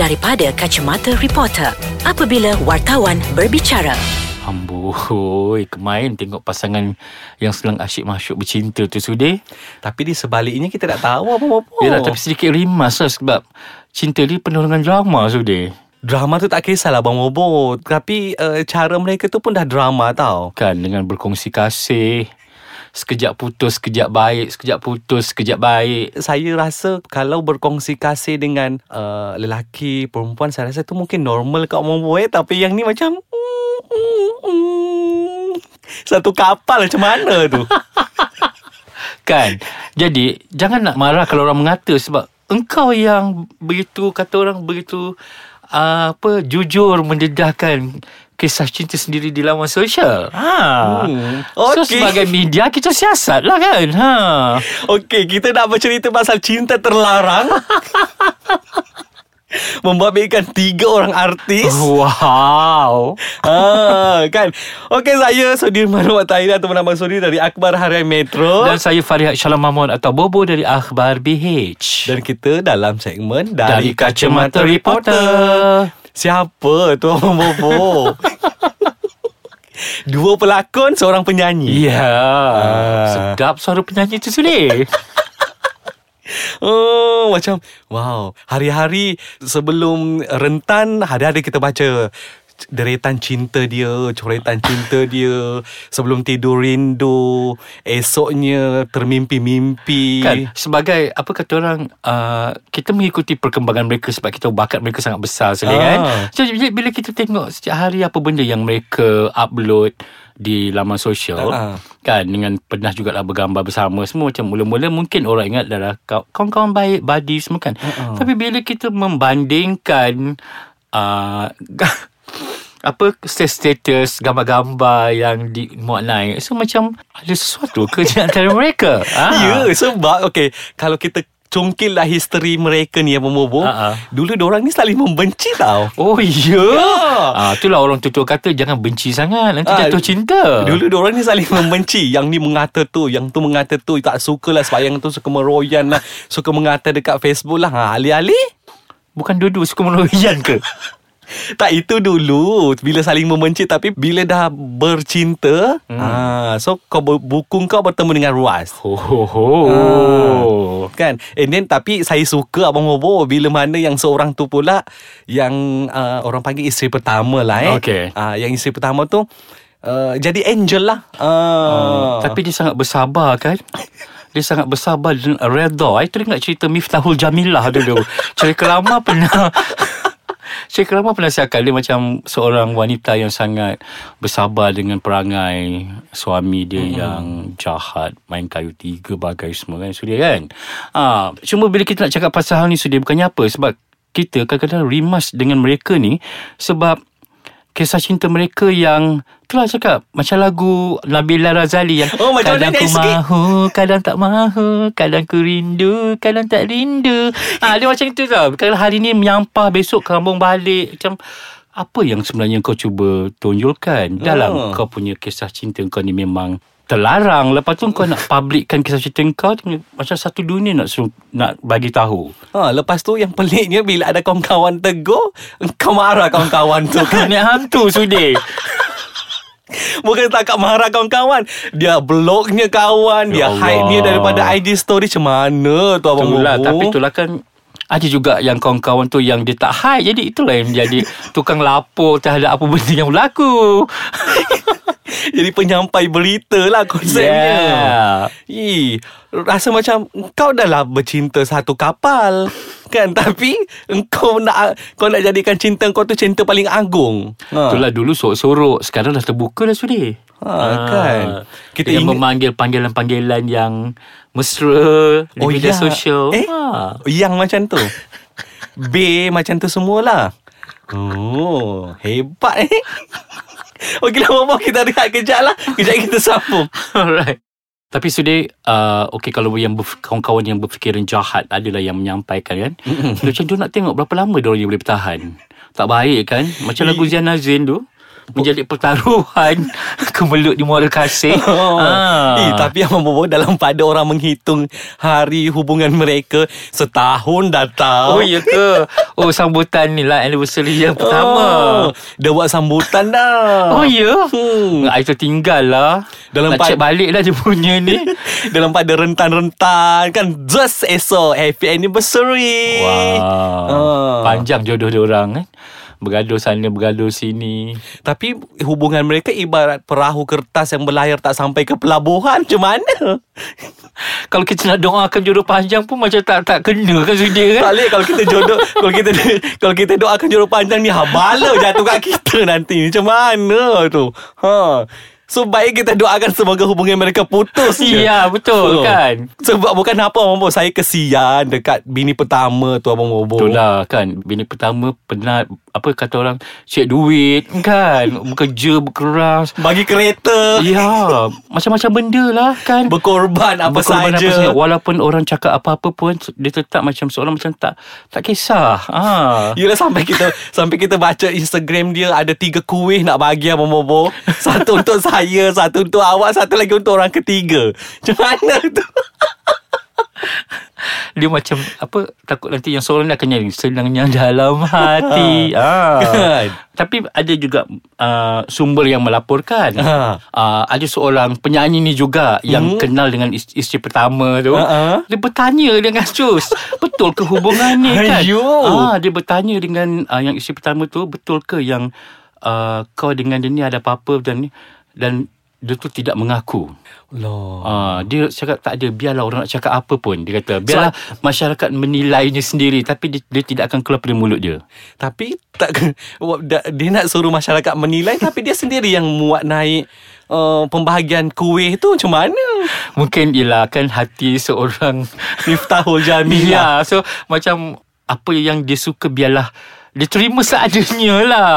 daripada Kacamata Reporter apabila wartawan berbicara. Amboi, kemain tengok pasangan yang selang asyik masyuk bercinta tu, Sudir. Tapi di sebaliknya kita tak tahu apa-apa. Yalah, tapi sedikit rimas lah sebab cinta ni penuh dengan drama, Sudir. Drama tu tak kisahlah Abang Bobo, tapi cara mereka tu pun dah drama tau. Kan, dengan berkongsi kasih. Sekejap putus, sekejap baik. Sekejap putus, sekejap baik. Saya rasa kalau berkongsi kasih dengan lelaki, perempuan, saya rasa tu mungkin normal kat orang buat. Tapi yang ni macam satu kapal macam mana tu. Kan, jadi jangan nak marah kalau orang mengata sebab engkau yang begitu, kata orang begitu jujur mendedahkan kisah cinta sendiri di laman sosial. Okay. So sebagai media kita siasat lah kan. Okey, kita nak bercerita pasal cinta terlarang. Membabitkan 3 orang artis. Wow. Kan. Okey, saya Sudir Manawak Tahirah Taman Abang Sudir dari Akhbar Harian Metro. Dan saya Fahrihat Shalamamun atau Bobo dari Akhbar BH. Dan kita dalam segmen Dari Kacamata Reporter. Siapa tu Abang Bobo? 2 pelakon, seorang penyanyi. Ya. Sedap suara penyanyi tu, Sudir. Oh, macam wow. Hari-hari sebelum rentan, ada-ada kita baca deretan cinta dia, coretan cinta dia. Sebelum tidur rindu, esoknya termimpi-mimpi. Kan, sebagai apa kata orang, kita mengikuti perkembangan mereka sebab kita bakat mereka sangat besar sekali kan. So bila kita tengok setiap hari apa benda yang mereka upload di laman sosial, kan, dengan pernah jugalah bergambar bersama semua. Macam mula-mula mungkin orang ingat adalah kawan-kawan baik, buddy semua kan. Tapi bila kita membandingkan apa status gambar-gambar yang dimuat naik, so macam ada sesuatu ke antara mereka. Ya, sebab okay, kalau kita congkillah history mereka ni yang memobok. Dulu diorang ni saling membenci tau. Oh ya. Itulah orang tutur kata jangan benci sangat, nanti jatuh cinta. Dulu diorang ni saling membenci. Yang ni mengata tu, yang tu mengata tu, tak sukalah sebab yang tu suka meroyan lah, suka mengata dekat Facebook lah. Alih-alih bukan dua-dua suka meroyan ke? Tak, itu dulu bila saling membenci. Tapi bila dah bercinta, so buku kau bertemu dengan ruas. Kan. And then tapi saya suka Abang Bobo bila mana yang seorang tu pula yang orang panggil isteri pertama lah. Yang isteri pertama tu jadi angel lah. Tapi dia sangat bersabar kan. Dia sangat bersabar dan redha. I teringat cerita Miftahul Jamilah dulu. Cerita lama pernah Syekh Rahman pernah siakkan dia macam seorang wanita yang sangat bersabar dengan perangai suami dia yang jahat, main kayu 3 bagai semua kan, Sudir kan. Cuma bila kita nak cakap pasal hal ni, Sudir, bukannya apa, sebab kita kadang-kadang rimas dengan mereka ni sebab kisah cinta mereka yang itulah cakap macam lagu Labila Razali yang kadang aku mahu, kadang tak mahu, kadang ku rindu, kadang tak rindu. Dia macam itu tau. Kalau hari ni menyampah, besok kerambung balik. Macam apa yang sebenarnya kau cuba tonjolkan dalam kau punya kisah cinta kau ni memang terlarang. Lepas tu kau nak publikkan kisah cerita kau, macam satu dunia nak bagi tahu. Lepas tu yang peliknya bila ada kawan-kawan tegur, kau marah kawan-kawan tu kan. Ni hantu, Sudir. Bukan tak marah kawan-kawan, dia bloknya kawan, dia hide dia daripada ID story. Macam mana tu Abang Bobo? Tapi itulah kan, ada juga yang kawan-kawan tu yang dia tak hide, jadi itulah yang jadi tukang lapor terhadap apa benda yang berlaku. Jadi penyampai berita lah konsepnya. Rasa macam kau dah lah bercinta satu kapal kan, tapi kau nak jadikan cinta kau tu cinta paling agung. Itulah dulu sorok-sorok, sekarang dah terbuka dah, Sudir. Kan, kita yang memanggil panggilan-panggilan yang mesra di media sosial. Yang macam tu. B macam tu semualah. Hebat. Okey lah Bobo, kita rehat kejap lah. Kejap kita sambung. Alright. Tapi Sudir, okey, kalau yang kawan-kawan yang berfikiran jahat, adalah yang menyampaikan kan. Macam dia nak tengok berapa lama dia boleh bertahan. Tak baik kan. Macam lagu Ziyanazin tu, menjadi pertaruhan kemelut di Muara Kasih. Tapi yang membawa dalam pada orang menghitung hari hubungan mereka setahun datang. Oh, iya ke? Oh, sambutan ni lah anniversary yang pertama. Dah buat sambutan dah. Oh, ya? Itu tinggal lah. Nak cek balik lah dia punya ni. Dalam pada rentan-rentan kan, just esok happy anniversary. Panjang jodoh dia orang kan. Bergaduh sana, bergaduh sini. Tapi hubungan mereka ibarat perahu kertas yang berlayar tak sampai ke pelabuhan. Macam mana? Kalau kita nak doakan jodoh panjang pun macam tak kena kan, Sudir kan? Tak boleh kalau kita jodoh kalau kita doakan jodoh panjang ni, bala jatuh kat kita nanti. Macam mana tu? So baik kita doakan semoga hubungan mereka putus. Ya, betul kan. Sebab bukan apa Abang Bobo, saya kesian dekat bini pertama tu Abang Bobo. Itulah kan, bini pertama penat, apa kata orang, cek duit kan, bekerja berkeras, bagi kereta. Ya, macam-macam benda lah kan. Berkorban sahaja. Apa sahaja. Walaupun orang cakap apa-apa pun dia tetap macam seorang macam tak kisah. Yelah, sampai kita baca Instagram dia ada 3 kuih nak bagi Abang Bobo. Satu untuk saya, satu untuk awak, satu lagi untuk orang ketiga. Macam mana tu? Dia macam apa, takut nanti yang seorang nak kenyang, senangnya dalam hati. Tapi ada juga sumber yang melaporkan ada seorang penyanyi ni juga yang kenal dengan isteri pertama tu. Dia bertanya dengan Cus, betul ke hubungan ni kan? Dia bertanya dengan yang isteri pertama tu, betul ke yang kau dengan dia ni ada apa-apa dan dia tu tidak mengaku. Dia cakap tak ada, biarlah orang nak cakap apa pun. Dia kata biarlah masyarakat menilainya sendiri, tapi dia tidak akan keluar dari mulut dia. Tapi dia nak suruh masyarakat menilai tapi dia sendiri yang muat naik pembahagian kuih tu. Macam mana? Mungkin ialah kan hati seorang Miftahul Jamilah. So macam apa yang dia suka biarlah dia terima seadanya lah.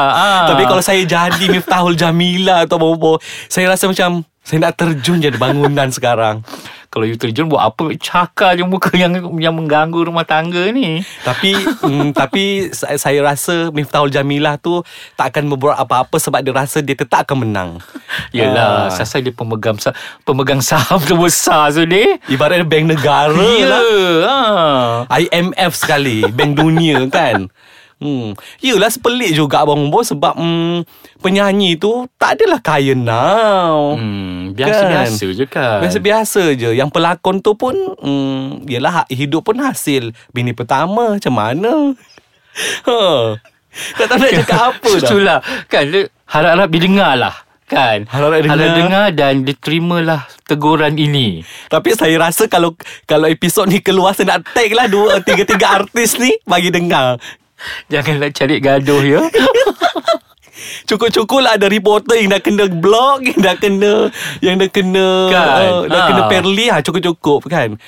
Tapi kalau saya jadi Miftahul Jamilah atau apa-apa, saya rasa macam saya nak terjun je bangunan sekarang. Kalau you terjun buat apa? Cakar je muka yang mengganggu rumah tangga ni. Tapi tapi saya rasa Miftahul Jamilah tu tak akan berbual apa-apa sebab dia rasa dia tetap akan menang. Yelah, sasa dia pemegang saham terbesar tu ni. Ibarat bank negara lah. IMF sekali, bank dunia kan. Yelah, sepelik juga Abang Bobo sebab penyanyi tu tak adalah kaya now. Biasa-biasa je kan. Biasa-biasa je. Yang pelakon tu pun yelah, hidup pun hasil bini pertama. Macam mana? Tak tahu nak cakap apa dah. Itulah kan, harap-harap didengar lah kan. Harap dengar dan diterimalah teguran ini. Tapi saya rasa kalau episod ni keluar, saya nak tag lah 2-3 artis ni bagi dengar. Janganlah cari gaduh ya. Cukup-cukup lah ada reporter yang dah kena blog, Yang dah kena kan? Dah kena perli. Cukup-cukup kan.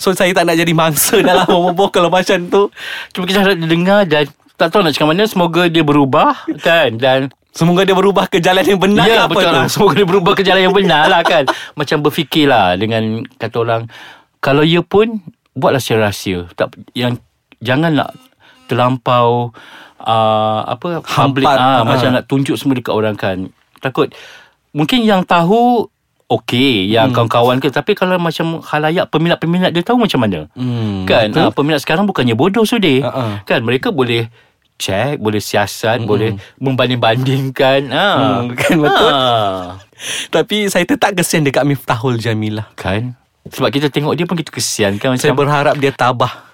So saya tak nak jadi mangsa dalam bobo kalau macam tu. Cuma kita harap dengar dan tak tahu nak cakap mana. Semoga dia berubah kan. Dan semoga dia berubah ke jalan yang benar. Ya, betul lah. Semoga dia berubah ke jalan yang benar lah kan. Macam berfikirlah dengan kata orang, kalau ia pun buatlah secara rahsia. Janganlah terlampau apa, public, macam nak tunjuk semua dekat orang kan. Takut mungkin yang tahu okey, yang kawan-kawan ke, tapi kalau macam khalayak peminat-peminat dia tahu macam mana kan. Peminat sekarang bukannya bodoh Sudir kan. Mereka boleh cek, boleh siasat, boleh membanding-bandingkan kan, betul. Tapi saya tetap kesian dekat Miftahul Jamilah kan, sebab kita tengok dia pun kita kesian kan. Saya berharap dia tabah.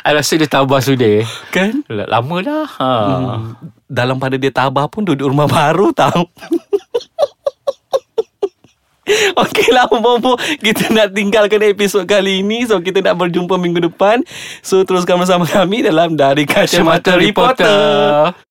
I rasa dia tabah Sudir kan. Lama dah dalam pada dia tabah pun duduk rumah baru tau. Okey lah Bobo, kita nak tinggalkan episod kali ini. So kita nak berjumpa minggu depan. So teruskan bersama kami dalam Dari Kacamata Reporter.